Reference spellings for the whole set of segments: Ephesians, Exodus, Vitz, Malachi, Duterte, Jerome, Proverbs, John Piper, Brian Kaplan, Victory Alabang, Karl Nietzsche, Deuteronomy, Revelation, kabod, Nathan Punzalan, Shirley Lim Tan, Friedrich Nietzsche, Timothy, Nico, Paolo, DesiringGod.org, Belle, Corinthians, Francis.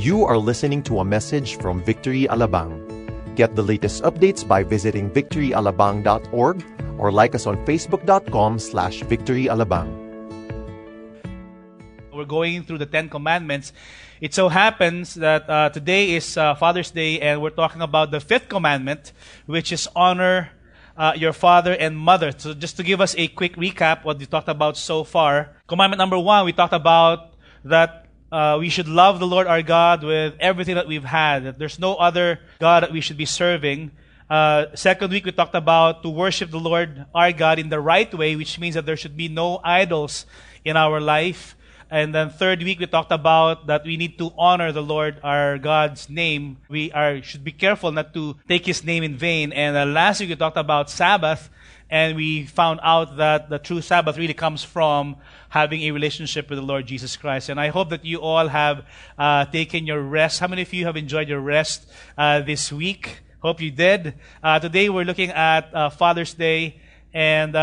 You are listening to a message from Victory Alabang. Get the latest updates by visiting victoryalabang.org or like us on facebook.com/victoryalabang. We're going through the 10 Commandments. It so happens that today is Father's Day, and we're talking about the fifth commandment, which is honor your father and mother. So just to give us a quick recap what we talked about so far. Commandment number 1, we talked about that we should love the Lord our God with everything that we've had, that there's no other God that we should be serving. Second week, we talked about to worship the Lord our God in the right way, which means that there should be no idols in our life. And then third week, we talked about that we need to honor the Lord our God's name. We should be careful not to take His name in vain. And last week, we talked about Sabbath, and we found out that the true Sabbath really comes from having a relationship with the Lord Jesus Christ. And I hope that you all have taken your rest. How many of you have enjoyed your rest this week? Hope you did. Today, we're looking at Father's Day. And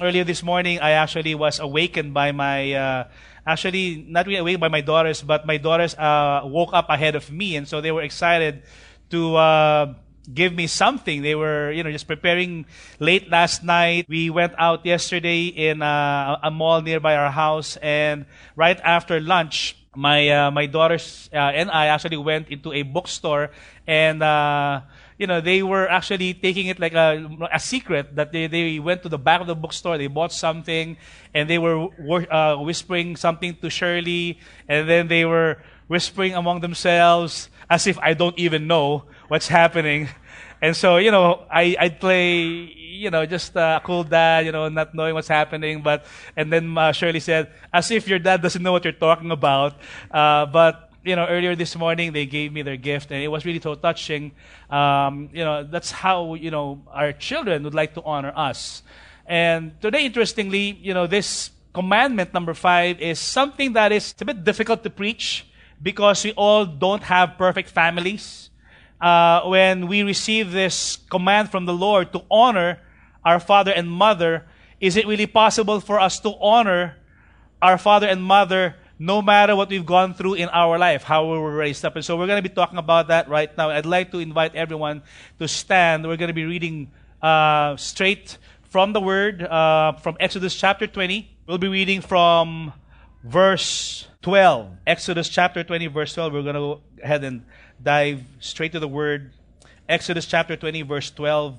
earlier this morning, I actually was awakened by my... Actually, not really awake by my daughters, but my daughters woke up ahead of me, and so they were excited to give me something. They were, just preparing late last night. We went out yesterday in a mall nearby our house, and right after lunch, my daughters and I actually went into a bookstore, and they were actually taking it like a secret that they went to the back of the bookstore, they bought something, and they were whispering something to Shirley, and then they were whispering among themselves as if I don't even know what's happening. And so, I'd play, just cool dad, not knowing what's happening. And then Shirley said, as if your dad doesn't know what you're talking about. Earlier this morning, they gave me their gift, and it was really so touching. That's how, our children would like to honor us. And today, interestingly, this commandment number 5 is something that is a bit difficult to preach because we all don't have perfect families. When we receive this command from the Lord to honor our father and mother, is it really possible for us to honor our father and mother no matter what we've gone through in our life, how we were raised up? And so we're going to be talking about that right now. I'd like to invite everyone to stand. We're going to be reading straight from the Word, from Exodus chapter 20. We'll be reading from verse 12. Exodus chapter 20, verse 12. We're going to go ahead and dive straight to the Word. Exodus chapter 20, verse 12.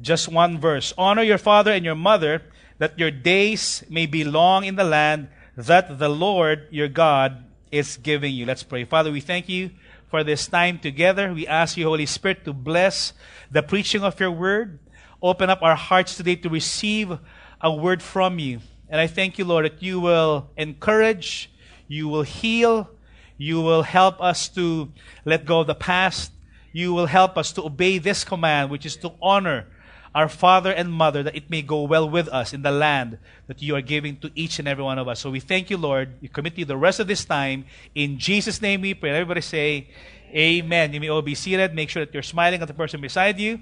Just one verse. Honor your father and your mother, that your days may be long in the land that the Lord your God is giving you. Let's pray. Father, we thank you for this time together. We ask you, Holy Spirit, to bless the preaching of your word. Open up our hearts today to receive a word from you. And I thank you, Lord, that you will encourage, you will heal, you will help us to let go of the past, you will help us to obey this command, which is to honor our father and mother, that it may go well with us in the land that you are giving to each and every one of us. So we thank you, Lord. We commit to you the rest of this time. In Jesus' name we pray. Everybody say, Amen. You may all be seated. Make sure that you're smiling at the person beside you.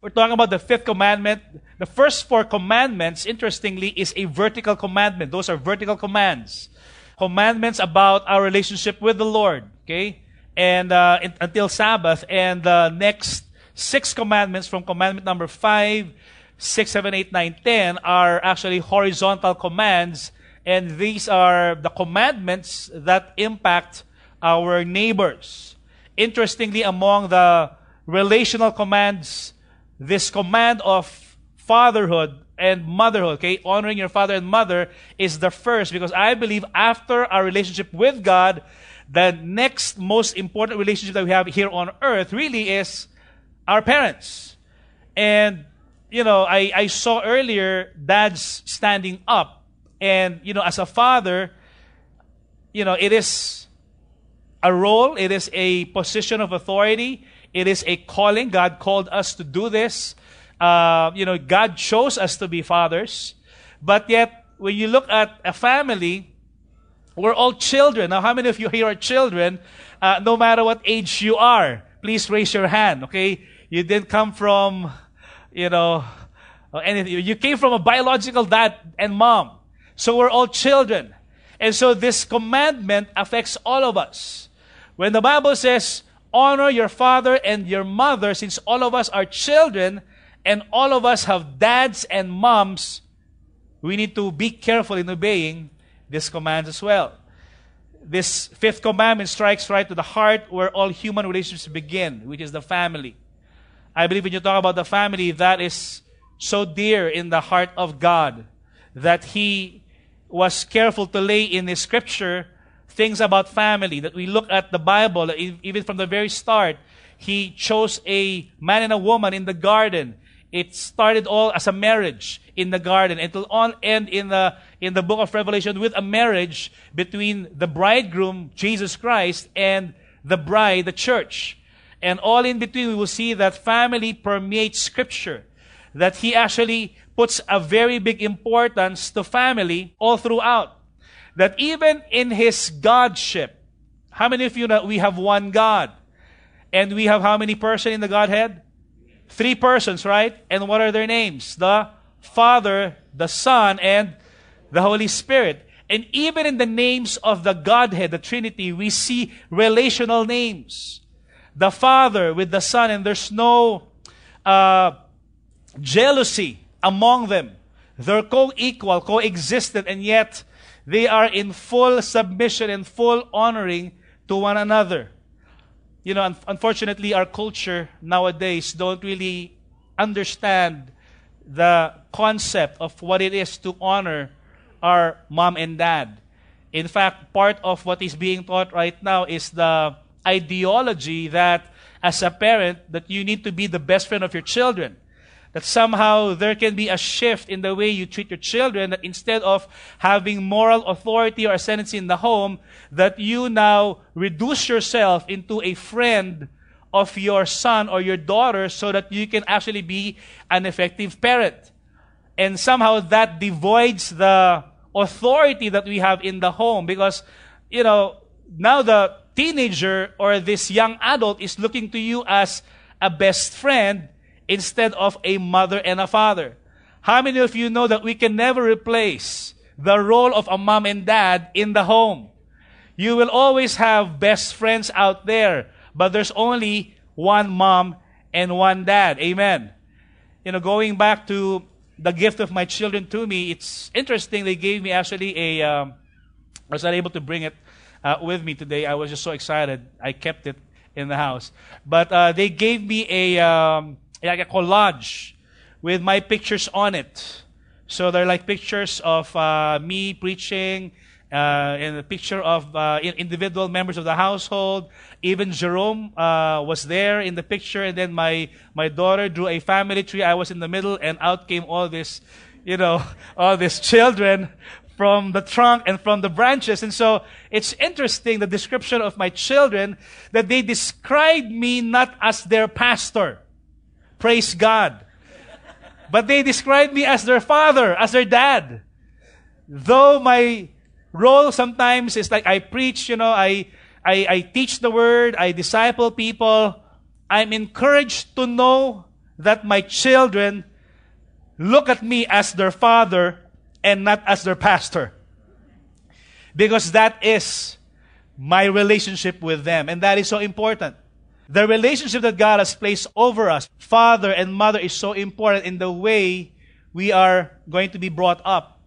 We're talking about the fifth commandment. The first 4 commandments, interestingly, is a vertical commandment. Those are vertical commands. Commandments about our relationship with the Lord, okay? And until Sabbath. And the next 6 commandments from commandment number 5, 6, 7, 8, 9, 10 are actually horizontal commands, and these are the commandments that impact our neighbors. Interestingly, among the relational commands, this command of fatherhood and motherhood, okay, honoring your father and mother, is the first, because I believe after our relationship with God, the next most important relationship that we have here on earth really is our parents. And, I saw earlier dads standing up. And, as a father, it is a role. It is a position of authority. It is a calling. God called us to do this. God chose us to be fathers. But yet, when you look at a family, we're all children. Now, how many of you here are children, no matter what age you are? Please raise your hand, okay? You didn't come from, anything. You came from a biological dad and mom. So we're all children. And so this commandment affects all of us. When the Bible says, honor your father and your mother, since all of us are children and all of us have dads and moms, we need to be careful in obeying this command as well. This fifth commandment strikes right to the heart where all human relationships begin, which is the family. I believe when you talk about the family, that is so dear in the heart of God that He was careful to lay in His scripture things about family, that we look at the Bible, even from the very start, He chose a man and a woman in the garden. It started all as a marriage in the garden. It will all end in the book of Revelation with a marriage between the bridegroom, Jesus Christ, and the bride, the church. And all in between, we will see that family permeates scripture, that He actually puts a very big importance to family all throughout. That even in His Godship, how many of you know we have one God? And we have how many persons in the Godhead? Three persons, right? And what are their names? The Father, the Son, and the Holy Spirit. And even in the names of the Godhead, the Trinity, we see relational names. The Father with the Son, and there's no jealousy among them. They're co-equal, co-existent, and yet they are in full submission and full honoring to one another. You know, unfortunately, our culture nowadays don't really understand the concept of what it is to honor our mom and dad. In fact, part of what is being taught right now is the ideology that as a parent, that you need to be the best friend of your children. That somehow there can be a shift in the way you treat your children, that instead of having moral authority or ascendancy in the home, that you now reduce yourself into a friend of your son or your daughter so that you can actually be an effective parent. And somehow that devoids the authority that we have in the home, because, you know, now the teenager or this young adult is looking to you as a best friend instead of a mother and a father. How many of you know that we can never replace the role of a mom and dad in the home? You will always have best friends out there, but there's only one mom and one dad. Amen. You know, going back to the gift of my children to me, it's interesting. They gave me actually a, I was not able to bring it with me today. I was just so excited. I kept it in the house. But they gave me a collage with my pictures on it. So they're like pictures of me preaching, and a picture of individual members of the household. Even Jerome was there in the picture, and then my daughter drew a family tree. I was in the middle, and out came all these children from the trunk and from the branches. And so it's interesting, the description of my children, that they described me not as their pastor. Praise God. But they described me as their father, as their dad. Though my role sometimes is like I preach, you know, I teach the word, I disciple people. I'm encouraged to know that my children look at me as their father and not as their pastor. Because that is my relationship with them. And that is so important. The relationship that God has placed over us, father and mother, is so important in the way we are going to be brought up.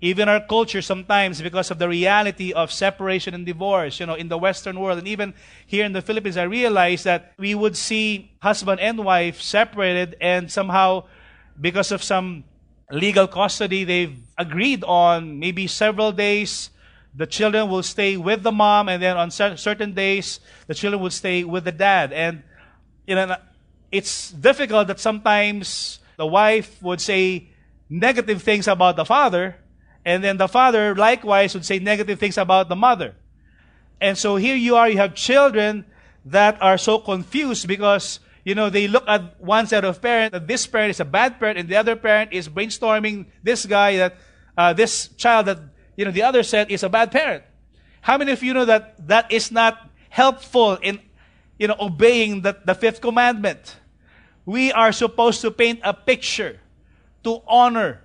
Even our culture sometimes, because of the reality of separation and divorce, you know, in the Western world, and even here in the Philippines, I realized that we would see husband and wife separated, and somehow, because of some legal custody, they've agreed on maybe several days, the children will stay with the mom, and then on certain days, the children will stay with the dad. And, you know, it's difficult that sometimes the wife would say negative things about the father, and then the father likewise would say negative things about the mother. And so here you are, you have children that are so confused because, you know, they look at one set of parents, that this parent is a bad parent, and the other parent is brainstorming this guy, that this child that, you know, the other said is a bad parent. How many of you know that that is not helpful in, you know, obeying the fifth commandment? We are supposed to paint a picture to honor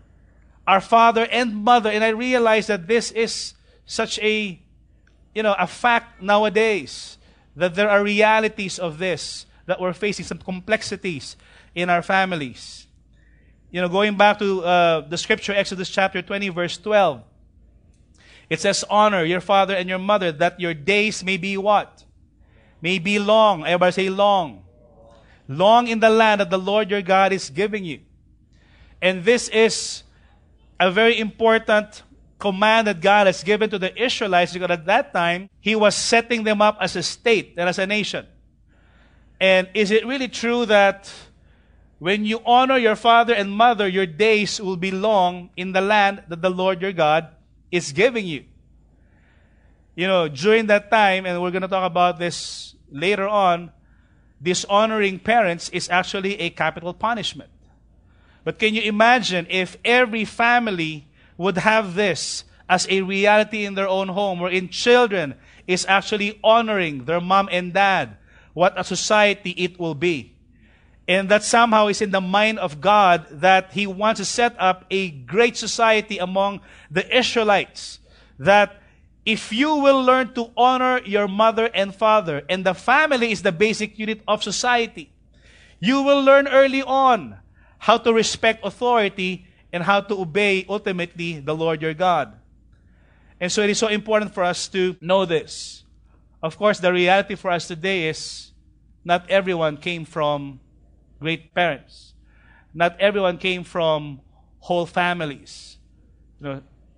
our father and mother. And I realize that this is such a, a fact nowadays that there are realities of this, that we're facing some complexities in our families. Going back to the scripture, Exodus chapter 20, verse 12. It says, honor your father and your mother, that your days may be what? May be long. Everybody say long. Long in the land that the Lord your God is giving you. And this is a very important command that God has given to the Israelites, because at that time, He was setting them up as a state and as a nation. And is it really true that when you honor your father and mother, your days will be long in the land that the Lord your God is giving you? During that time, and we're going to talk about this later on, dishonoring parents is actually a capital punishment. But can you imagine if every family would have this as a reality in their own home, wherein children is actually honoring their mom and dad? What a society it will be. And that somehow is in the mind of God, that He wants to set up a great society among the Israelites, that if you will learn to honor your mother and father, and the family is the basic unit of society, you will learn early on how to respect authority and how to obey ultimately the Lord your God. And so it is so important for us to know this. Of course, the reality for us today is not everyone came from great parents. Not everyone came from whole families.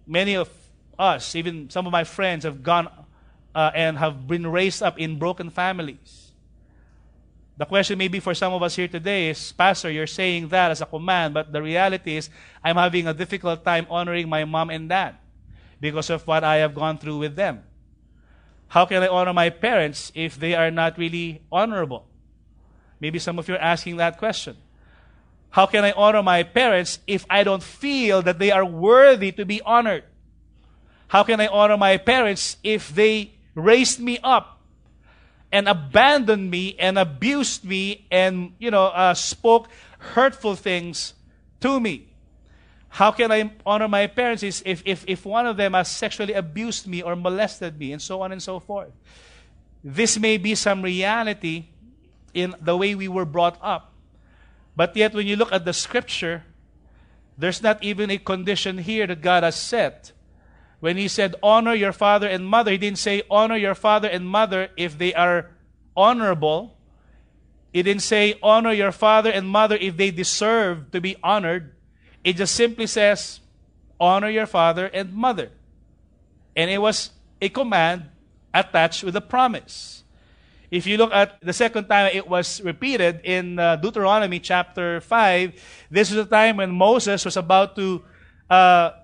Many of us, even some of my friends, have gone and have been raised up in broken families. The question maybe for some of us here today is, Pastor, you're saying that as a command, but the reality is I'm having a difficult time honoring my mom and dad because of what I have gone through with them. How can I honor my parents if they are not really honorable? Maybe some of you are asking that question. How can I honor my parents if I don't feel that they are worthy to be honored? How can I honor my parents if they raised me up and abandoned me and abused me and, spoke hurtful things to me? How can I honor my parents if one of them has sexually abused me or molested me, and so on and so forth? This may be some reality in the way we were brought up. But yet when you look at the scripture, there's not even a condition here that God has set. When He said, honor your father and mother, He didn't say, honor your father and mother if they are honorable. He didn't say, honor your father and mother if they deserve to be honored. It just simply says, honor your father and mother. And it was a command attached with a promise. If you look at the second time it was repeated in Deuteronomy chapter 5, this is the time when Moses was about to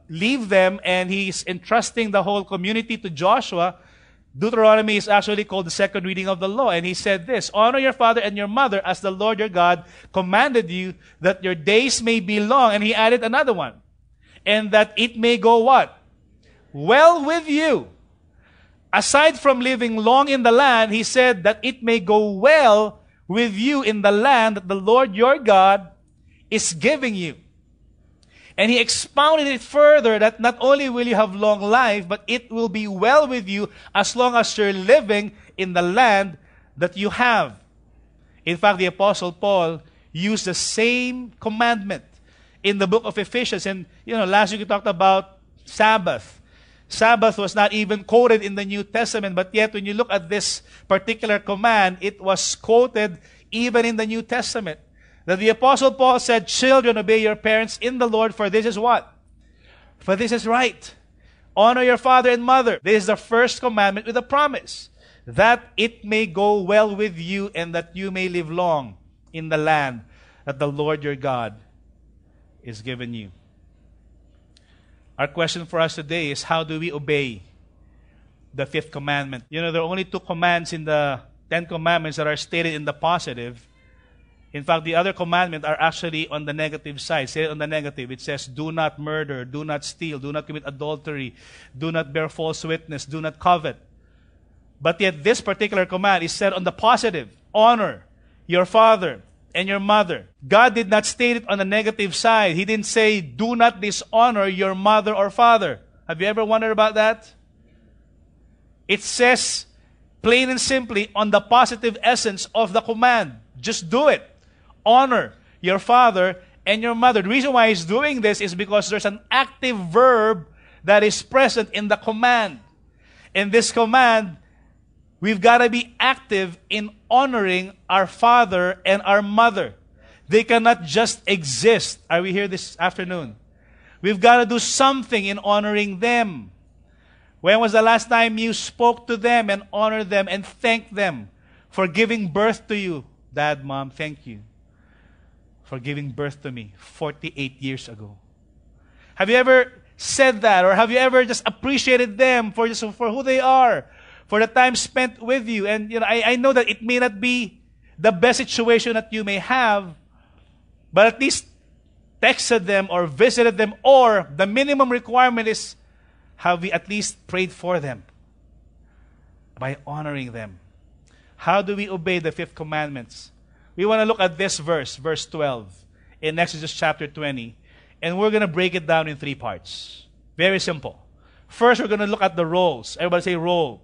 leave them, and he's entrusting the whole community to Joshua. Deuteronomy is actually called the second reading of the law. And he said this, honor your father and your mother as the Lord your God commanded you, that your days may be long. And he added another one. And that it may go what? Well with you. Aside from living long in the land, he said that it may go well with you in the land that the Lord your God is giving you. And he expounded it further that not only will you have long life, but it will be well with you as long as you're living in the land that you have. In fact, the Apostle Paul used the same commandment in the book of Ephesians. And, last week we talked about Sabbath. Sabbath was not even quoted in the New Testament, but yet when you look at this particular command, it was quoted even in the New Testament. That the Apostle Paul said, children, obey your parents in the Lord, for this is what? For this is right. Honor your father and mother. This is the first commandment with a promise, that it may go well with you and that you may live long in the land that the Lord your God is giving you. Our question for us today is, how do we obey the fifth commandment? There are only two commands in the Ten Commandments that are stated in the positive. In fact, the other commandments are actually on the negative side. Say it on the negative. It says, do not murder, do not steal, do not commit adultery, do not bear false witness, do not covet. But yet this particular command is said on the positive. Honor your father and your mother. God did not state it on the negative side. He didn't say, do not dishonor your mother or father. Have you ever wondered about that? It says, plain and simply, on the positive essence of the command. Just do it. Honor your father and your mother. The reason why he's doing this is because there's an active verb that is present in the command. In this command, we've got to be active in honoring our father and our mother. They cannot just exist. Are we here this afternoon? We've got to do something in honoring them. When was the last time you spoke to them and honored them and thanked them for giving birth to you? Dad, Mom, thank you for giving birth to me 48 years ago. Have you ever said that, or have you ever just appreciated them for who they are, for the time spent with you? And you know, I know that it may not be the best situation that you may have, but at least texted them or visited them, or the minimum requirement is, have we at least prayed for them by honoring them? How do we obey the fifth commandments? We want to look at this verse, verse 12, in Exodus chapter 20, and we're going to break it down in three parts. Very simple. First, we're going to look at the roles. Everybody say role.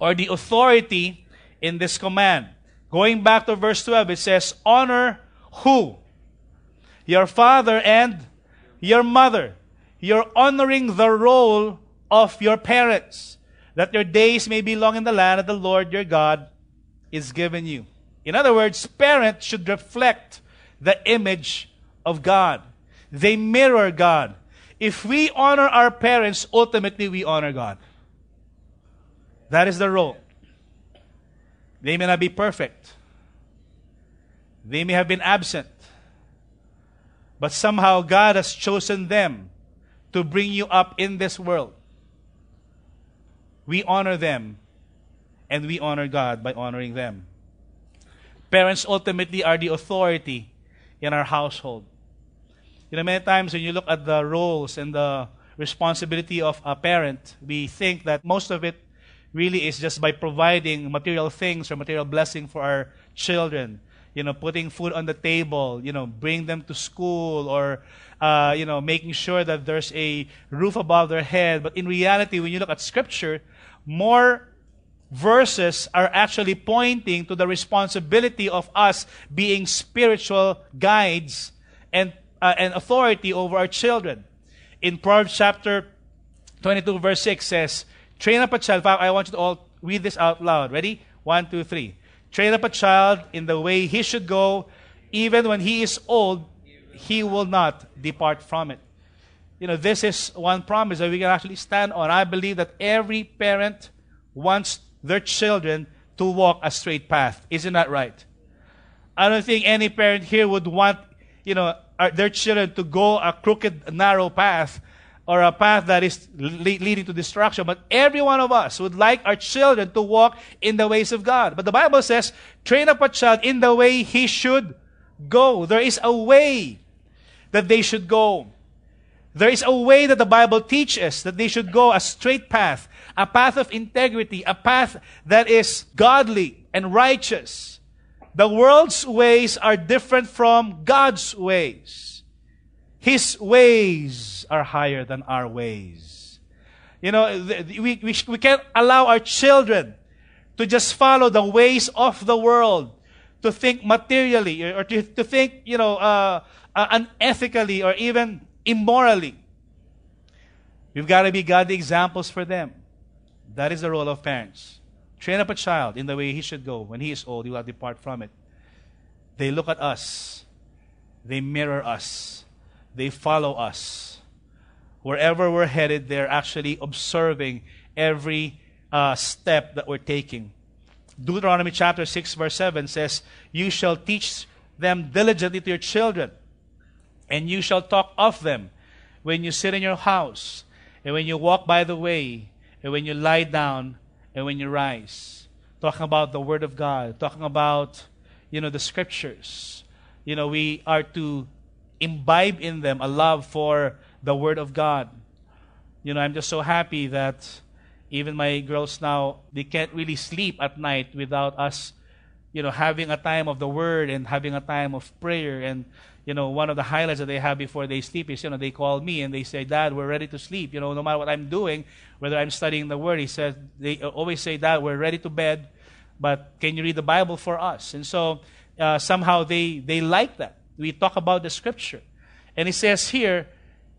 Or the authority in this command. Going back to verse 12, it says, honor who? Your father and your mother. You're honoring the role of your parents, that your days may be long in the land that the Lord your God is giving you. In other words, parents should reflect the image of God. They mirror God. If we honor our parents, ultimately we honor God. That is the role. They may not be perfect. They may have been absent. But somehow God has chosen them to bring you up in this world. We honor them, and we honor God by honoring them. Parents ultimately are the authority in our household. You know, many times when you look at the roles and the responsibility of a parent, we think that most of it really is just by providing material things or material blessing for our children. You know, putting food on the table, you know, bring them to school, or, you know, making sure that there's a roof above their head. But in reality, when you look at Scripture, more verses are actually pointing to the responsibility of us being spiritual guides and authority over our children. In Proverbs chapter 22, verse 6 says, train up a child. I want you to all read this out loud. Ready? 1, 2, 3. Train up a child in the way he should go. Even when he is old, he will not depart from it. You know, this is one promise that we can actually stand on. I believe that every parent wants their children to walk a straight path. Isn't that right? I don't think any parent here would want, you know, their children to go a crooked, narrow path, or a path that is leading to destruction. But every one of us would like our children to walk in the ways of God. But the Bible says, train up a child in the way he should go. There is a way that they should go. There is a way that the Bible teaches that they should go, a straight path, a path of integrity, a path that is godly and righteous. The world's ways are different from God's ways. His ways are higher than our ways. You know, we can't allow our children to just follow the ways of the world, to think materially, or to think, you know, unethically, or even immorally. We've got to be godly examples for them. That is the role of parents. Train up a child in the way he should go. When he is old, he will not depart from it. They look at us. They mirror us. They follow us. Wherever we're headed, they're actually observing every step that we're taking. Deuteronomy chapter 6, verse 7 says, you shall teach them diligently to your children, and you shall talk of them when you sit in your house, and when you walk by the way, and when you lie down, and when you rise. Talking about the Word of God, talking about, you know, the Scriptures. You know, we are to imbibe in them a love for the Word of God. You know, I'm just so happy that even my girls now, they can't really sleep at night without us, you know, having a time of the word and having a time of prayer. And, you know, one of the highlights that they have before they sleep is, you know, they call me and they say, Dad, we're ready to sleep. You know, no matter what I'm doing, whether I'm studying the word, he says, they always say, Dad, we're ready to bed, but can you read the Bible for us? And so somehow they like that. We talk about the scripture. And it says here,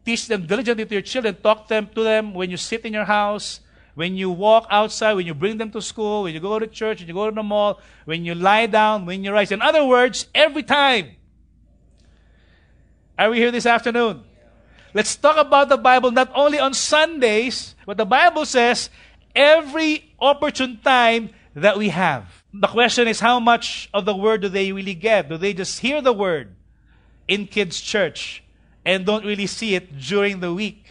teach them diligently to your children. Talk them to them when you sit in your house, when you walk outside, when you bring them to school, when you go to church, when you go to the mall, when you lie down, when you rise. In other words, every time. Are we here this afternoon? Let's talk about the Bible not only on Sundays, but the Bible says every opportune time that we have. The question is, how much of the word do they really get? Do they just hear the word in kids' church and don't really see it during the week?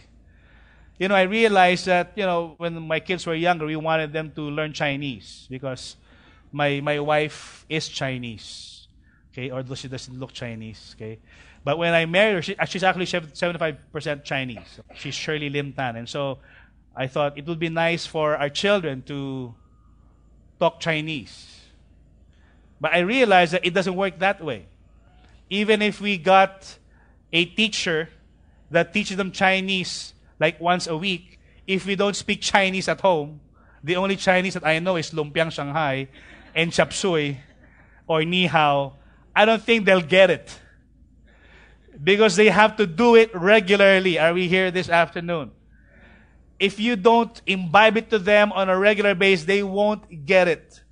You know, I realized that, you know, when my kids were younger, we wanted them to learn Chinese because my wife is Chinese, okay? Although she doesn't look Chinese, okay? But when I married her, she's actually 75% Chinese. She's Shirley Lim Tan. And so I thought it would be nice for our children to talk Chinese. But I realized that it doesn't work that way. Even if we got a teacher that teaches them Chinese like once a week, if we don't speak Chinese at home, the only Chinese that I know is lumpiang Shanghai and chapsuy or ni hao, I don't think they'll get it because they have to do it regularly. Are we here this afternoon? If you don't imbibe it to them on a regular basis, they won't get it.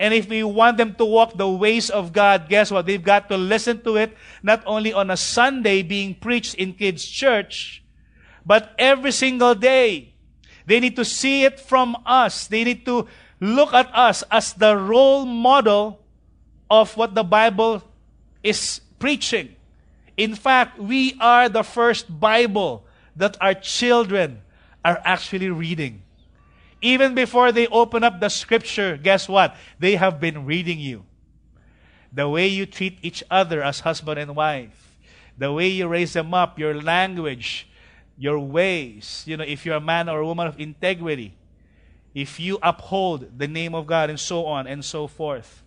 And if we want them to walk the ways of God, guess what? They've got to listen to it, not only on a Sunday being preached in kids' church, but every single day. They need to see it from us. They need to look at us as the role model of what the Bible is preaching. In fact, we are the first Bible that our children are actually reading. Even before they open up the scripture, guess what? They have been reading you. The way you treat each other as husband and wife, the way you raise them up, your language, your ways, you know, if you're a man or a woman of integrity, if you uphold the name of God, and so on and so forth.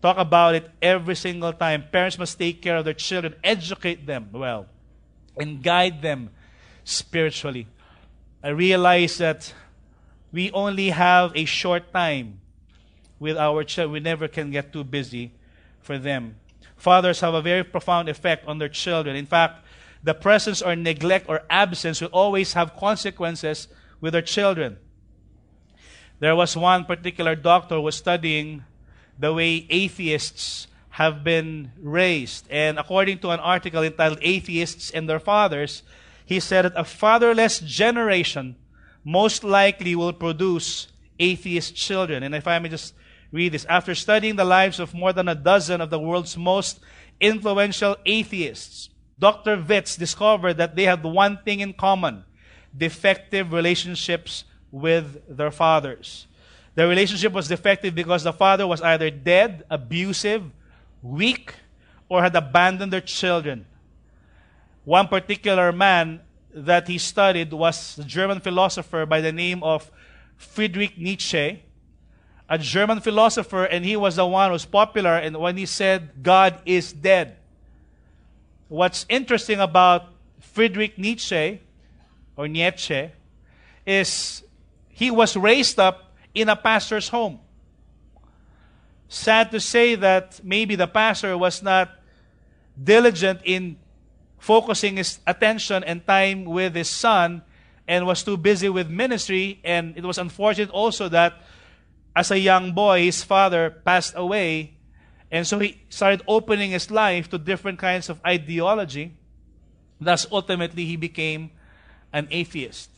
Talk about it every single time. Parents must take care of their children, educate them well, and guide them spiritually. I realize that we only have a short time with our children. We never can get too busy for them. Fathers have a very profound effect on their children. In fact, the presence or neglect or absence will always have consequences with our children. There was one particular doctor who was studying the way atheists have been raised. And according to an article entitled Atheists and Their Fathers, he said that a fatherless generation most likely will produce atheist children. And if I may just read this. After studying the lives of more than a dozen of the world's most influential atheists, Dr. Vitz discovered that they had one thing in common: defective relationships with their fathers. The relationship was defective because the father was either dead, abusive, weak, or had abandoned their children. One particular man that he studied was the German philosopher by the name of Friedrich Nietzsche, a German philosopher, and he was the one who was popular and when he said, God is dead. What's interesting about Friedrich Nietzsche, or Nietzsche, is he was raised up in a pastor's home. Sad to say that maybe the pastor was not diligent in focusing his attention and time with his son and was too busy with ministry. And it was unfortunate also that as a young boy, his father passed away. And so he started opening his life to different kinds of ideology. Thus, ultimately, he became an atheist.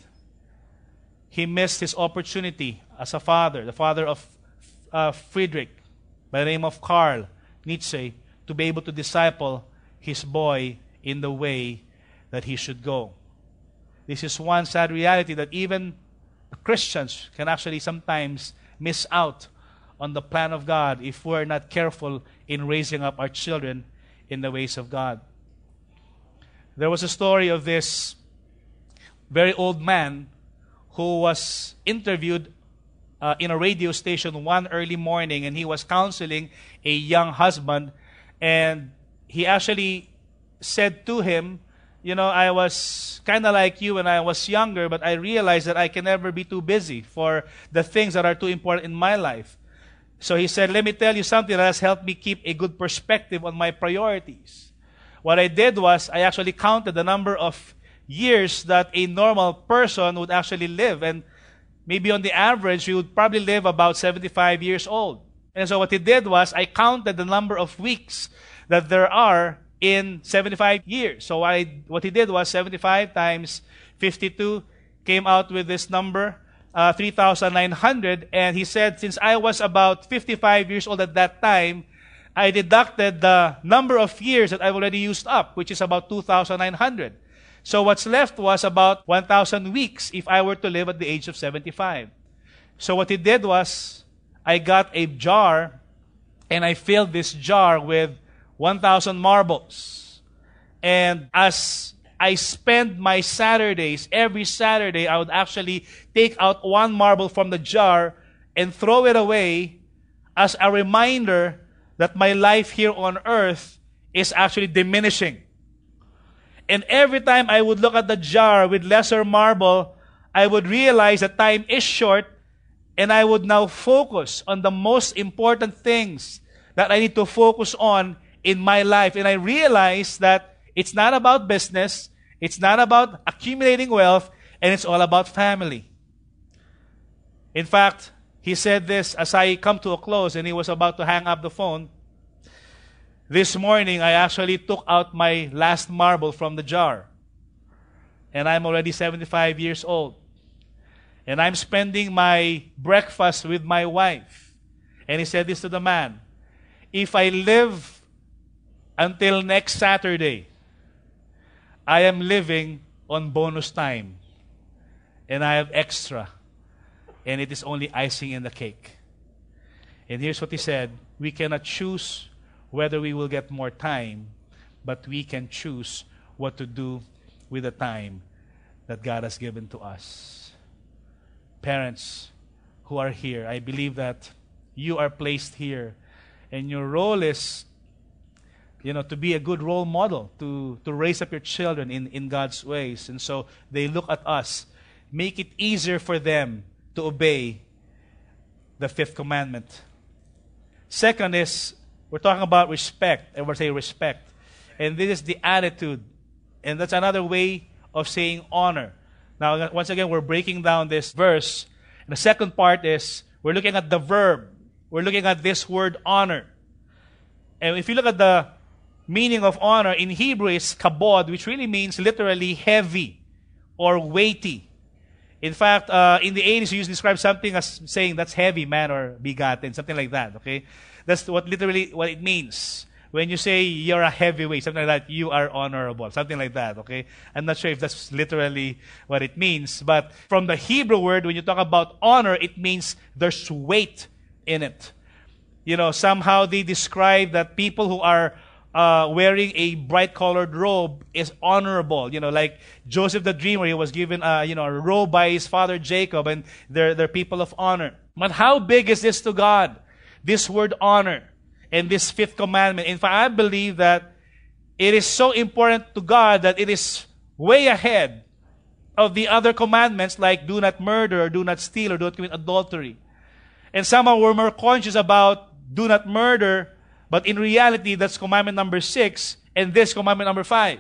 He missed his opportunity as a father, the father of Friedrich, by the name of Karl Nietzsche, to be able to disciple his boy in the way that he should go. This is one sad reality that even Christians can actually sometimes miss out on the plan of God if we're not careful in raising up our children in the ways of God. There was a story of this very old man who was interviewed in a radio station one early morning, and he was counseling a young husband, and he actually said to him, you know, I was kind of like you when I was younger, but I realized that I can never be too busy for the things that are too important in my life. So he said, let me tell you something that has helped me keep a good perspective on my priorities. What I did was I actually counted the number of years that a normal person would actually live. And maybe on the average, we would probably live about 75 years old. And so what he did was I counted the number of weeks that there are in 75 years. So what he did was 75 times 52 came out with this number, 3,900. And he said, since I was about 55 years old at that time, I deducted the number of years that I've already used up, which is about 2,900. So what's left was about 1,000 weeks if I were to live at the age of 75. So what he did was I got a jar and I filled this jar with 1,000 marbles. And as I spend my Saturdays, every Saturday, I would actually take out one marble from the jar and throw it away as a reminder that my life here on earth is actually diminishing. And every time I would look at the jar with lesser marble, I would realize that time is short, and I would now focus on the most important things that I need to focus on in my life. And I realized that it's not about business, it's not about accumulating wealth, and it's all about family. In fact, he said this as I come to a close and he was about to hang up the phone. This morning, I actually took out my last marble from the jar. And I'm already 75 years old. And I'm spending my breakfast with my wife. And he said this to the man, if I live until next Saturday, I am living on bonus time. And I have extra. And it is only icing in the cake. And here's what he said. We cannot choose whether we will get more time, but we can choose what to do with the time that God has given to us. Parents who are here, I believe that you are placed here. And your role is, you know, to be a good role model, to raise up your children in God's ways. And so they look at us. Make it easier for them to obey the fifth commandment. Second is, we're talking about respect. And we're saying respect. And this is the attitude. And that's another way of saying honor. Now, once again, we're breaking down this verse. And the second part is, we're looking at the verb. We're looking at this word honor. And if you look at the meaning of honor in Hebrew is kabod, which really means literally heavy or weighty. In fact, in the 80s, you used to describe something as saying that's heavy, man, or bigatin, something like that. Okay, that's what it means when you say you're a heavyweight, something like that. You are honorable, something like that. Okay, I'm not sure if that's literally what it means, but from the Hebrew word, when you talk about honor, it means there's weight in it. You know, somehow they describe that people who are wearing a bright-colored robe is honorable. You know, like Joseph the dreamer, he was given a robe by his father Jacob, and they're people of honor. But how big is this to God? This word honor and this fifth commandment. In fact, I believe that it is so important to God that it is way ahead of the other commandments like do not murder, or do not steal, or do not commit adultery. And somehow we're more conscious about do not murder, but in reality, that's commandment number 6, and this commandment number 5.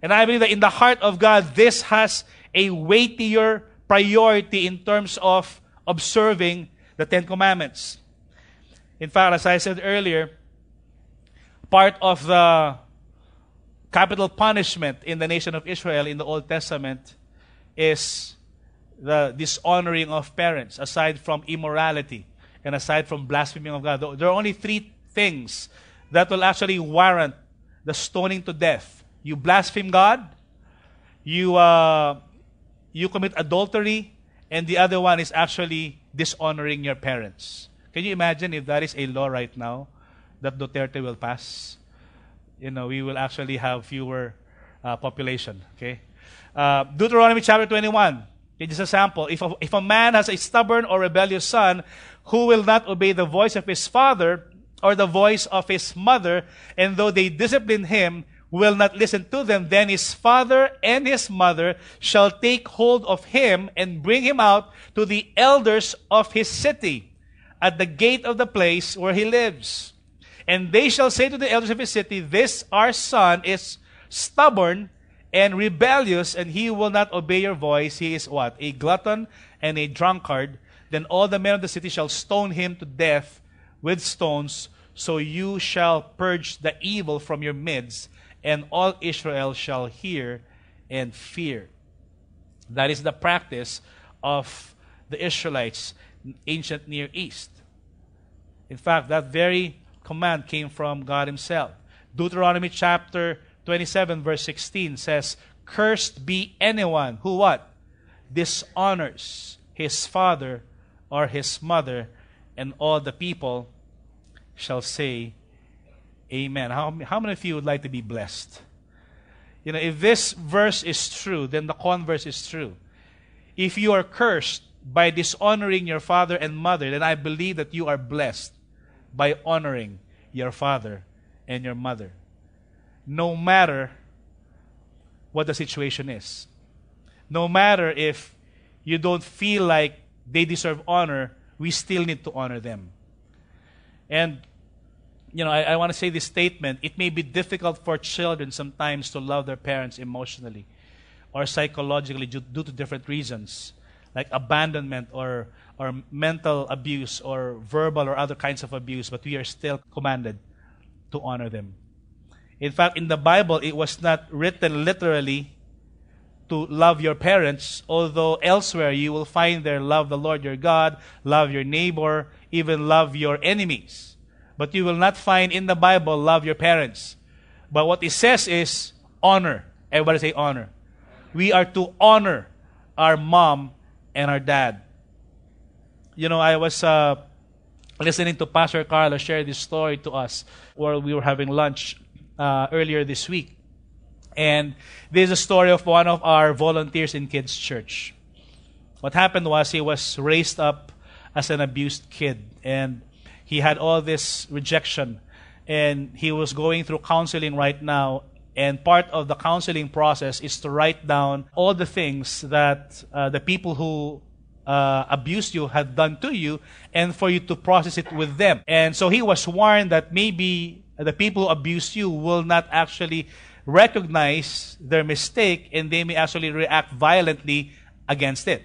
And I believe that in the heart of God, this has a weightier priority in terms of observing the 10 commandments. In fact, as I said earlier, part of the capital punishment in the nation of Israel in the Old Testament is the dishonoring of parents, aside from immorality and aside from blaspheming of God. There are only 3 things that will actually warrant the stoning to death. You blaspheme God, you commit adultery, and the other one is actually dishonoring your parents. Can you imagine if that is a law right now that Duterte will pass? You know, we will actually have fewer population. Okay, Deuteronomy chapter 21. This is a sample. If a man has a stubborn or rebellious son who will not obey the voice of his father or the voice of his mother, and though they discipline him, will not listen to them, then his father and his mother shall take hold of him and bring him out to the elders of his city at the gate of the place where he lives. And they shall say to the elders of his city, this our son is stubborn and rebellious, and he will not obey your voice. He is what? A glutton and a drunkard. Then all the men of the city shall stone him to death with stones. So you shall purge the evil from your midst, and all Israel shall hear and fear. That is the practice of the Israelites in ancient Near East. In fact, that very command came from God himself. Deuteronomy chapter 27 verse 16 says, cursed be anyone who what? Dishonors his father or his mother, and all the people shall say, amen. How many of you would like to be blessed? You know, if this verse is true, then the converse is true. If you are cursed by dishonoring your father and mother, then I believe that you are blessed by honoring your father and your mother, no matter what the situation is. No matter if you don't feel like they deserve honor, we still need to honor them. And you know, I want to say this statement. It may be difficult for children sometimes to love their parents emotionally or psychologically due to different reasons, like abandonment or mental abuse or verbal or other kinds of abuse, but we are still commanded to honor them. In fact, in the Bible, it was not written literally to love your parents, although elsewhere you will find there, love the Lord your God, love your neighbor, even love your enemies. But you will not find in the Bible, love your parents. But what it says is honor. Everybody say honor. We are to honor our mom and our dad. You know, I was listening to Pastor Carlo share this story to us while we were having lunch earlier this week. And this is a story of one of our volunteers in kids' church. What happened was he was raised up as an abused kid, and he had all this rejection, and he was going through counseling right now. And part of the counseling process is to write down all the things that the people who abused you had done to you, and for you to process it with them. And so he was warned that maybe the people who abused you will not actually recognize their mistake, and they may actually react violently against it.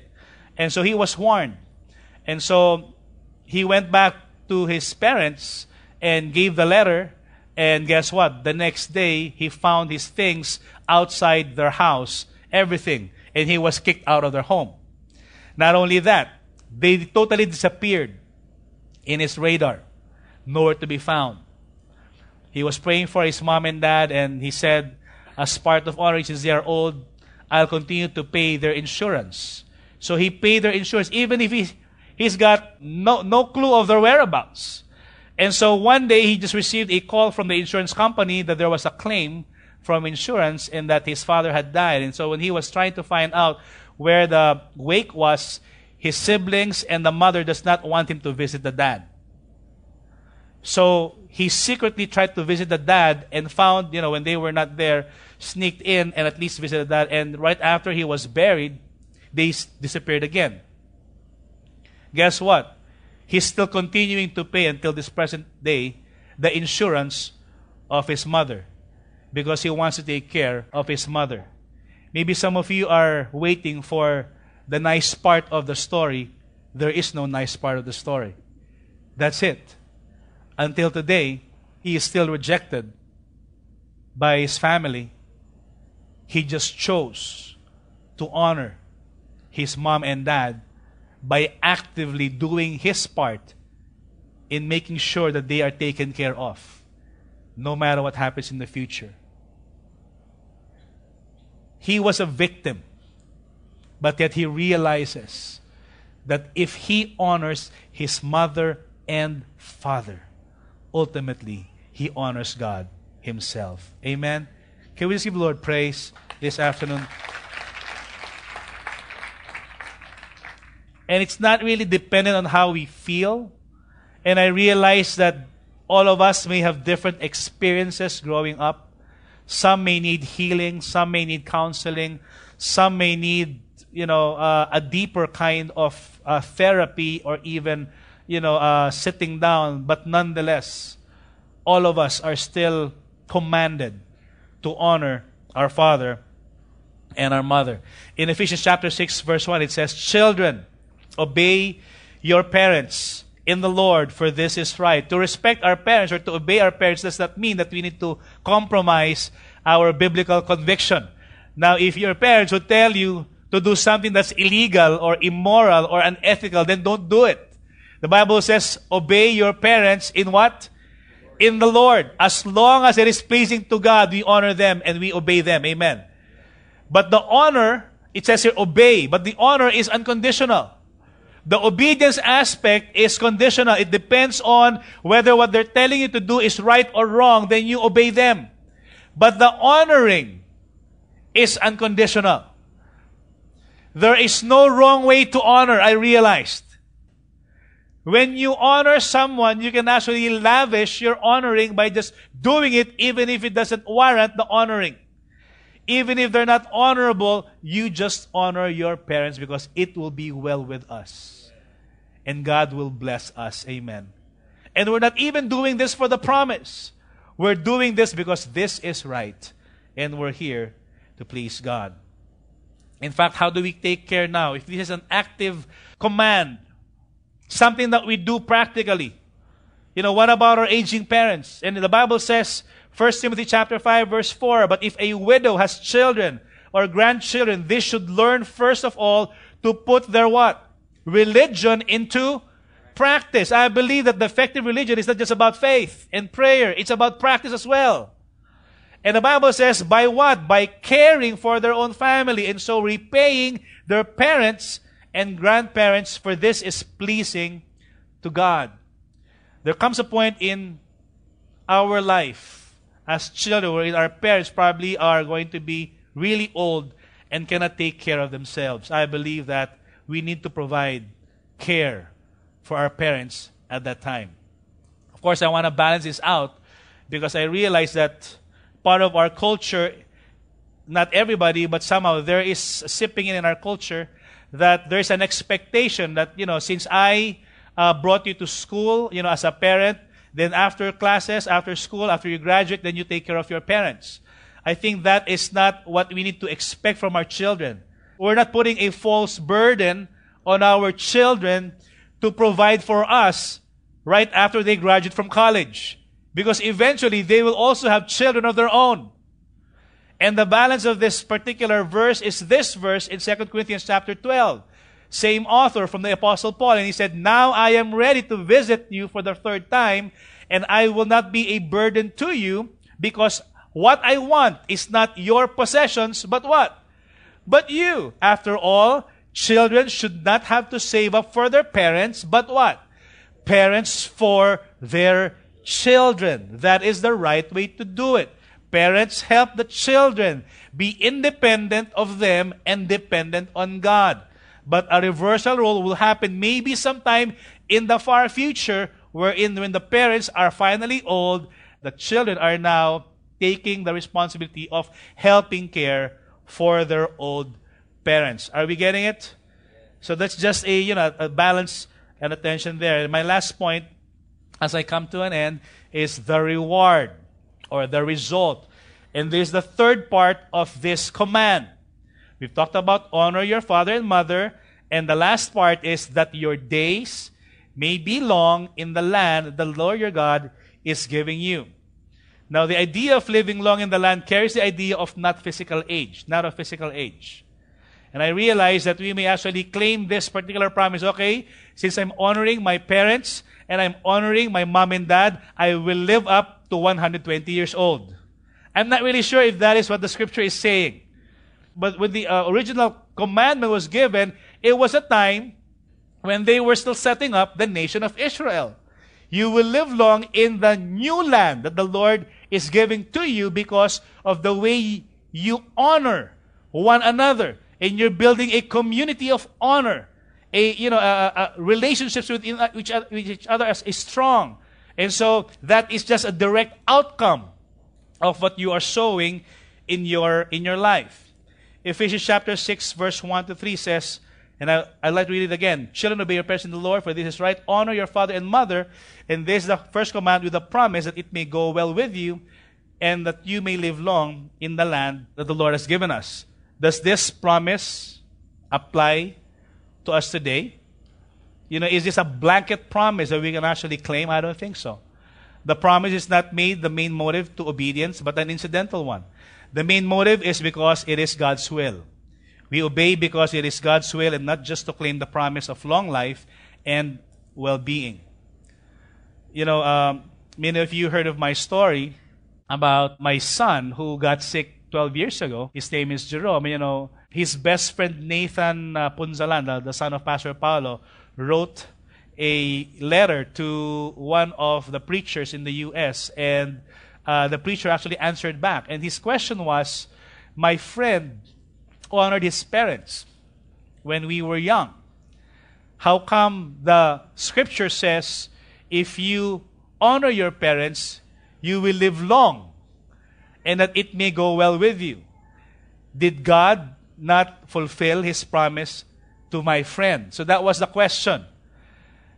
And so he was warned. And so he went back to his parents and gave the letter, and guess what? The next day, he found his things outside their house, everything, and he was kicked out of their home. Not only that, they totally disappeared in his radar, nowhere to be found. He was praying for his mom and dad, and he said, as part of honoring, since they are old, I'll continue to pay their insurance. So he paid their insurance, even if he's got no clue of their whereabouts. And so one day he just received a call from the insurance company that there was a claim from insurance and that his father had died. And so when he was trying to find out where the wake was, his siblings and the mother does not want him to visit the dad. So he secretly tried to visit the dad and found, you know, when they were not there, sneaked in and at least visited the dad. And right after he was buried, they disappeared again. Guess what? He's still continuing to pay until this present day the insurance of his mother, because he wants to take care of his mother. Maybe some of you are waiting for the nice part of the story. There is no nice part of the story. That's it. Until today, he is still rejected by his family. He just chose to honor his mom and dad by actively doing his part in making sure that they are taken care of, no matter what happens in the future. He was a victim, but yet he realizes that if he honors his mother and father, ultimately, he honors God himself. Amen? Can we just give the Lord praise this afternoon? And it's not really dependent on how we feel. And I realize that all of us may have different experiences growing up. Some may need healing. Some may need counseling. Some may need, a deeper kind of therapy or even, sitting down. But nonetheless, all of us are still commanded to honor our father and our mother. In Ephesians chapter 6, verse 1, it says, "Children, obey your parents in the Lord, for this is right." To respect our parents or to obey our parents does not mean that we need to compromise our biblical conviction. Now, if your parents would tell you to do something that's illegal or immoral or unethical, then don't do it. The Bible says, obey your parents in what? In the Lord. As long as it is pleasing to God, we honor them and we obey them. Amen. But the honor, it says here obey, but the honor is unconditional. The obedience aspect is conditional. It depends on whether what they're telling you to do is right or wrong, then you obey them. But the honoring is unconditional. There is no wrong way to honor, I realized. When you honor someone, you can actually lavish your honoring by just doing it, even if it doesn't warrant the honoring. Even if they're not honorable, you just honor your parents because it will be well with us. And God will bless us. Amen. And we're not even doing this for the promise. We're doing this because this is right. And we're here to please God. In fact, how do we take care now? If this is an active command, something that we do practically. What about our aging parents? And the Bible says, 1 Timothy chapter 5, verse 4, "But if a widow has children or grandchildren, they should learn first of all to put their what? Religion into practice." I believe that the effective religion is not just about faith and prayer. It's about practice as well. And the Bible says, by what? By caring for their own family and so repaying their parents and grandparents, for this is pleasing to God. There comes a point in our life as children wherein our parents probably are going to be really old and cannot take care of themselves. I believe that we need to provide care for our parents at that time. Of course, I want to balance this out because I realize that part of our culture, not everybody, but somehow there is seeping in our culture that there's an expectation that, since I brought you to school, as a parent, then after classes, after school, after you graduate, then you take care of your parents. I think that is not what we need to expect from our children. We're not putting a false burden on our children to provide for us right after they graduate from college. Because eventually they will also have children of their own. And the balance of this particular verse is this verse in 2 Corinthians chapter 12. Same author from the Apostle Paul. And he said, "Now I am ready to visit you for the third time, and I will not be a burden to you, because what I want is not your possessions, but what? But you. After all, children should not have to save up for their parents, but what? Parents for their children." That is the right way to do it. Parents, help the children. Be independent of them and dependent on God. But a reversal role will happen maybe sometime in the far future, wherein when the parents are finally old, the children are now taking the responsibility of helping care for their old parents. Are we getting it? So that's just a balance and attention there. And my last point, as I come to an end, is the reward or the result. And there's the third part of this command. We've talked about honor your father and mother. And the last part is that your days may be long in the land the Lord your God is giving you. Now, the idea of living long in the land carries the idea of not of physical age. And I realize that we may actually claim this particular promise. Okay, since I'm honoring my parents and I'm honoring my mom and dad, I will live up to 120 years old. I'm not really sure if that is what the scripture is saying. But when the original commandment was given, it was a time when they were still setting up the nation of Israel. You will live long in the new land that the Lord is giving to you because of the way you honor one another. And you're building a community of honor. relationships with each other is strong. And so that is just a direct outcome of what you are sowing in your life. Ephesians chapter 6, verse 1-3 says, and I'd like to read it again. Children, obey your parents in the Lord, for this is right. Honor your father and mother. And this is the first command with a promise that it may go well with you and that you may live long in the land that the Lord has given us. Does this promise apply to us today? You know, is this a blanket promise that we can actually claim? I don't think so. The promise is not made the main motive to obedience, but an incidental one. The main motive is because it is God's will. We obey because it is God's will and not just to claim the promise of long life and well-being. You know, many of you heard of my story about my son who got sick 12 years ago. His name is Jerome. You know, his best friend Nathan Punzalan, the son of Pastor Paolo, wrote a letter to one of the preachers in the U.S. And the preacher actually answered back. And his question was, my friend honored his parents when we were young. How come the scripture says if you honor your parents, you will live long and that it may go well with you? Did God not fulfill his promise to my friend? So that was the question.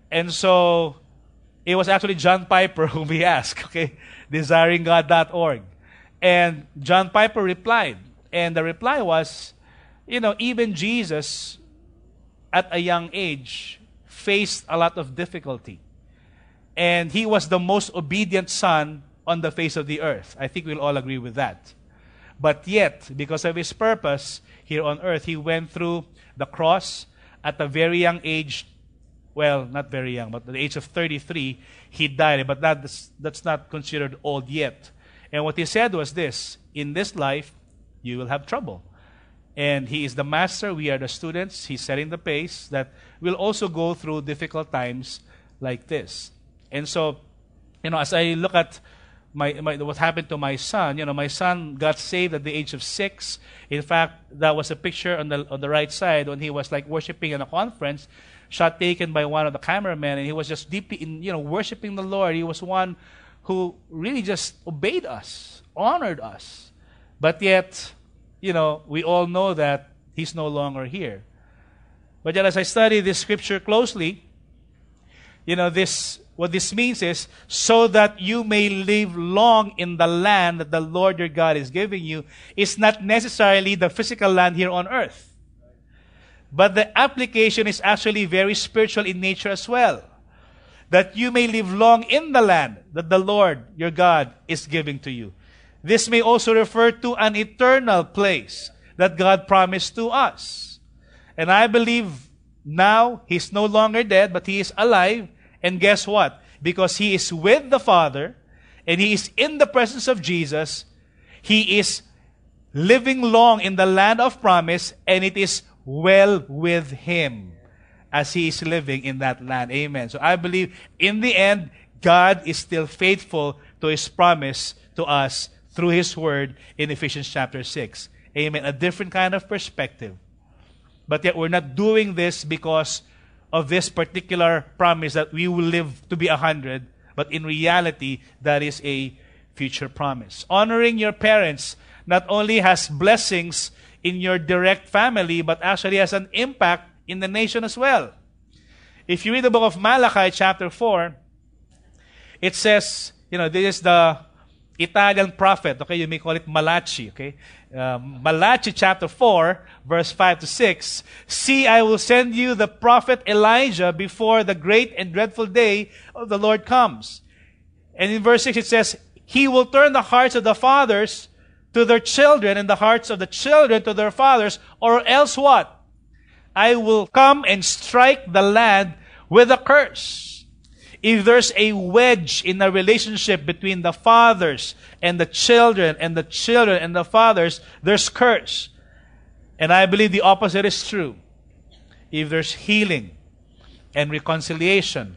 And so it was actually John Piper whom we asked, okay, DesiringGod.org. And John Piper replied. And the reply was, you know, even Jesus, at a young age, faced a lot of difficulty. And he was the most obedient son on the face of the earth. I think we'll all agree with that. But yet, because of his purpose here on earth, he went through the cross at a very young age. Well, not very young, but at the age of 33, he died. But that's not considered old yet. And what he said was this, in this life, you will have trouble. And he is the master. We are the students. He's setting the pace that we'll also go through difficult times like this. And so, you know, as I look at what happened to my son, you know, my son got saved at the age of 6. In fact, that was a picture on the right side when he was like worshiping in a conference, shot taken by one of the cameramen, and he was just deeply in, you know, worshiping the Lord. He was one who really just obeyed us, honored us. But yet, you know, we all know that he's no longer here. But yet, as I study this scripture closely, you know, what this means is, so that you may live long in the land that the Lord your God is giving you, is not necessarily the physical land here on earth. But the application is actually very spiritual in nature as well. That you may live long in the land that the Lord your God is giving to you. This may also refer to an eternal place that God promised to us. And I believe now he's no longer dead, but he is alive. And guess what? Because he is with the Father and he is in the presence of Jesus, he is living long in the land of promise, and it is well with him as he is living in that land. Amen. So I believe in the end, God is still faithful to his promise to us through his word in Ephesians chapter 6. Amen. A different kind of perspective. But yet we're not doing this because of this particular promise that we will live to be 100. But in reality, that is a future promise. Honoring your parents not only has blessings in your direct family, but actually has an impact in the nation as well. If you read the book of Malachi chapter 4, it says, you know, this is the Italian prophet, okay, you may call it Malachi, okay? Malachi chapter 4, verse 5-6. See, I will send you the prophet Elijah before the great and dreadful day of the Lord comes. And in verse 6 it says, he will turn the hearts of the fathers to their children and the hearts of the children to their fathers, or else what? I will come and strike the land with a curse. If there's a wedge in a relationship between the fathers and the children and the children and the fathers, there's curse. And I believe the opposite is true. If there's healing and reconciliation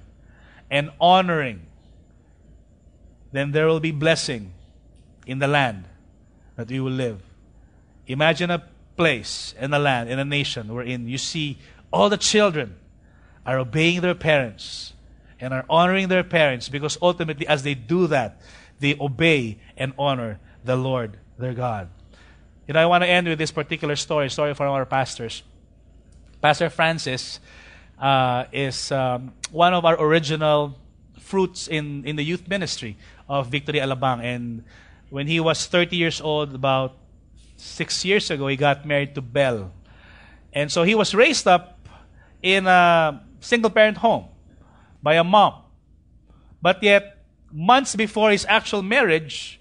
and honoring, then there will be blessing in the land that we will live. Imagine a place and a land and a nation wherein you see all the children are obeying their parents and are honoring their parents, because ultimately as they do that, they obey and honor the Lord their God. You know, I want to end with this particular story from our pastors. Pastor Francis is one of our original fruits in the youth ministry of Victory Alabang. And when he was 30 years old, about 6 years ago, he got married to Belle. And so he was raised up in a single-parent home by a mom. But yet, months before his actual marriage,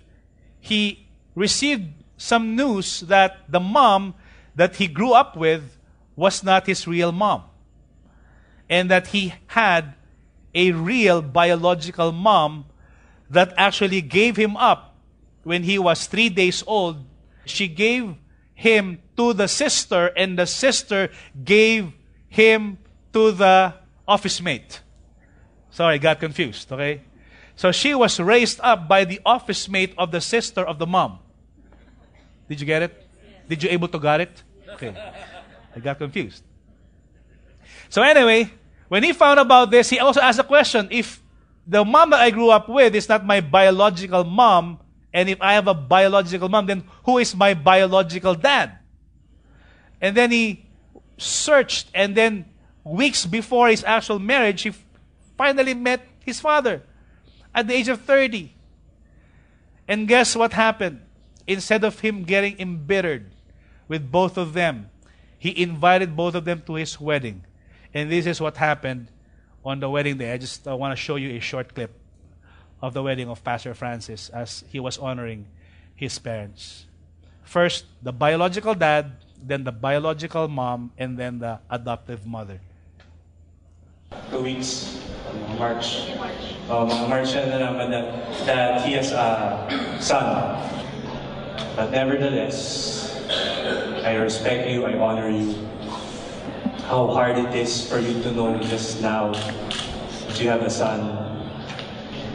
he received some news that the mom that he grew up with was not his real mom, and that he had a real biological mom that actually gave him up when he was 3 days old. She gave him to the sister, and the sister gave him to the office mate. Sorry, I got confused, okay? So she was raised up by the office mate of the sister of the mom. Did you get it? Did you able to got it? Okay. I got confused. So anyway, when he found about this, he also asked a question. If the mom that I grew up with is not my biological mom, and if I have a biological mom, then who is my biological dad? And then he searched, and then weeks before his actual marriage, he finally met his father at the age of 30. And guess what happened? Instead of him getting embittered with both of them, he invited both of them to his wedding. And this is what happened on the wedding day. I just want to show you a short clip of the wedding of Pastor Francis as he was honoring his parents. First, the biological dad, then the biological mom, and then the adoptive mother. 2 weeks, March, that he has a son. But nevertheless, I respect you, I honor you. How hard it is for you to know just now that you have a son.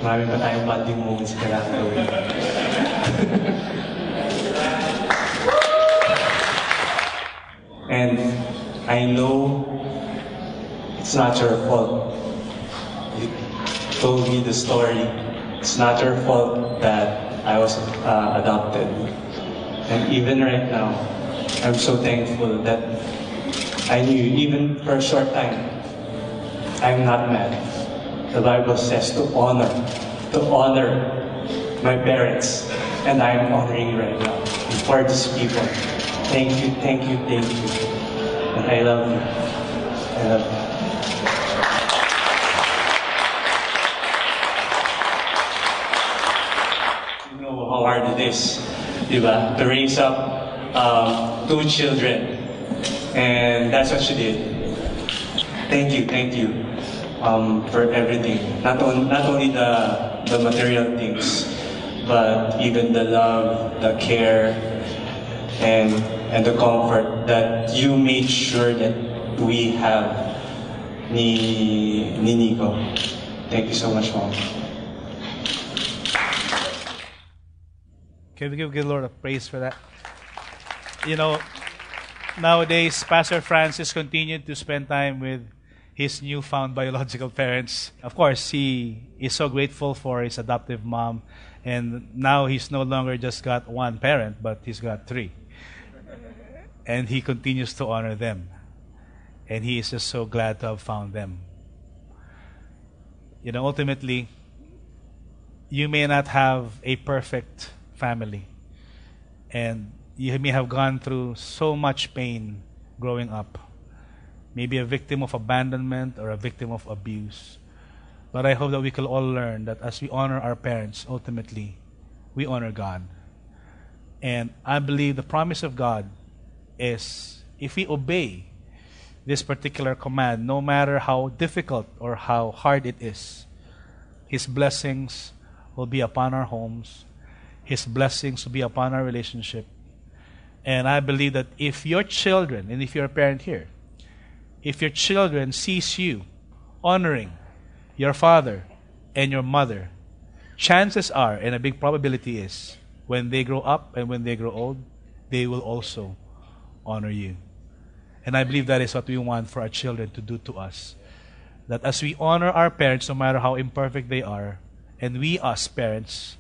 Marami pa tayong bonding moments kailangan gawin. And I know it's not your fault. You told me the story. It's not your fault that I was adopted. And even right now, I'm so thankful that I knew, even for a short time, I'm not mad. The Bible says to honor my parents, and I'm honoring you right now before these people. Thank you, thank you, thank you. And I love you. I love you. You know how hard it is, diba, to raise up two children, and that's what she did. Thank you for everything. Not only the material things, but even the love, the care, and the comfort that you made sure that we have ni Nico. Thank you so much, Mom. Can we give the Lord a praise for that? You know, nowadays, Pastor Francis continued to spend time with his newfound biological parents. Of course, he is so grateful for his adoptive mom. And now he's no longer just got one parent, but he's got three. And he continues to honor them. And he is just so glad to have found them. You know, ultimately, you may not have a perfect family. And you may have gone through so much pain growing up. Maybe a victim of abandonment or a victim of abuse. But I hope that we can all learn that as we honor our parents, ultimately, we honor God. And I believe the promise of God is if we obey this particular command, no matter how difficult or how hard it is, His blessings will be upon our homes. His blessings will be upon our relationship. And I believe that if your children, and if you're a parent here, if your children sees you honoring your father and your mother, chances are, and a big probability is, when they grow up and when they grow old, they will also honor you. And I believe that is what we want for our children to do to us. that as we honor our parents, no matter how imperfect they are, and we as parents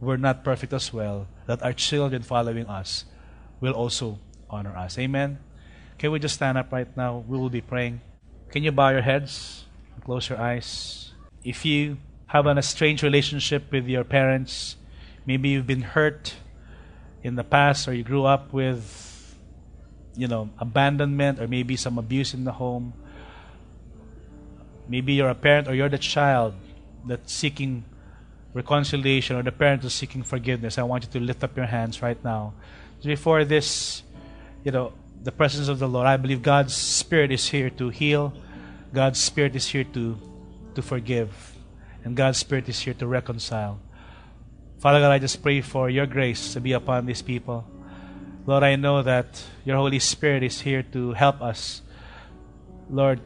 were not perfect as well, that our children following us will also honor us. Amen? Can we just stand up right now? We will be praying. Can you bow your heads and close your eyes? If you have a strange relationship with your parents, maybe you've been hurt in the past, or you grew up with, abandonment, or maybe some abuse in the home. Maybe you're a parent, or you're the child that's seeking reconciliation, or the parent is seeking forgiveness. I want you to lift up your hands right now. Before this, the presence of the Lord, I believe God's Spirit is here to heal. God's Spirit is here to forgive. And God's Spirit is here to reconcile. Father God, I just pray for your grace to be upon these people. Lord, I know that your Holy Spirit is here to help us. Lord,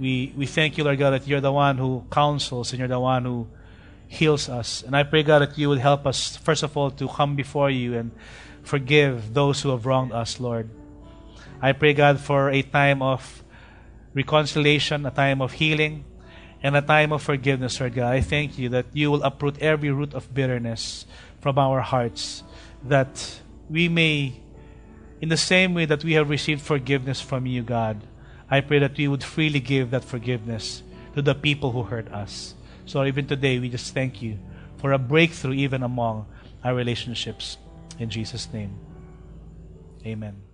we thank you, Lord God, that you're the one who counsels and you're the one who heals us. And I pray, God, that you would help us, first of all, to come before you and forgive those who have wronged us, Lord. I pray, God, for a time of reconciliation, a time of healing, and a time of forgiveness, Lord God. I thank you that you will uproot every root of bitterness from our hearts, that we may, in the same way that we have received forgiveness from you, God, I pray that we would freely give that forgiveness to the people who hurt us. So even today, we just thank you for a breakthrough even among our relationships. In Jesus' name, amen.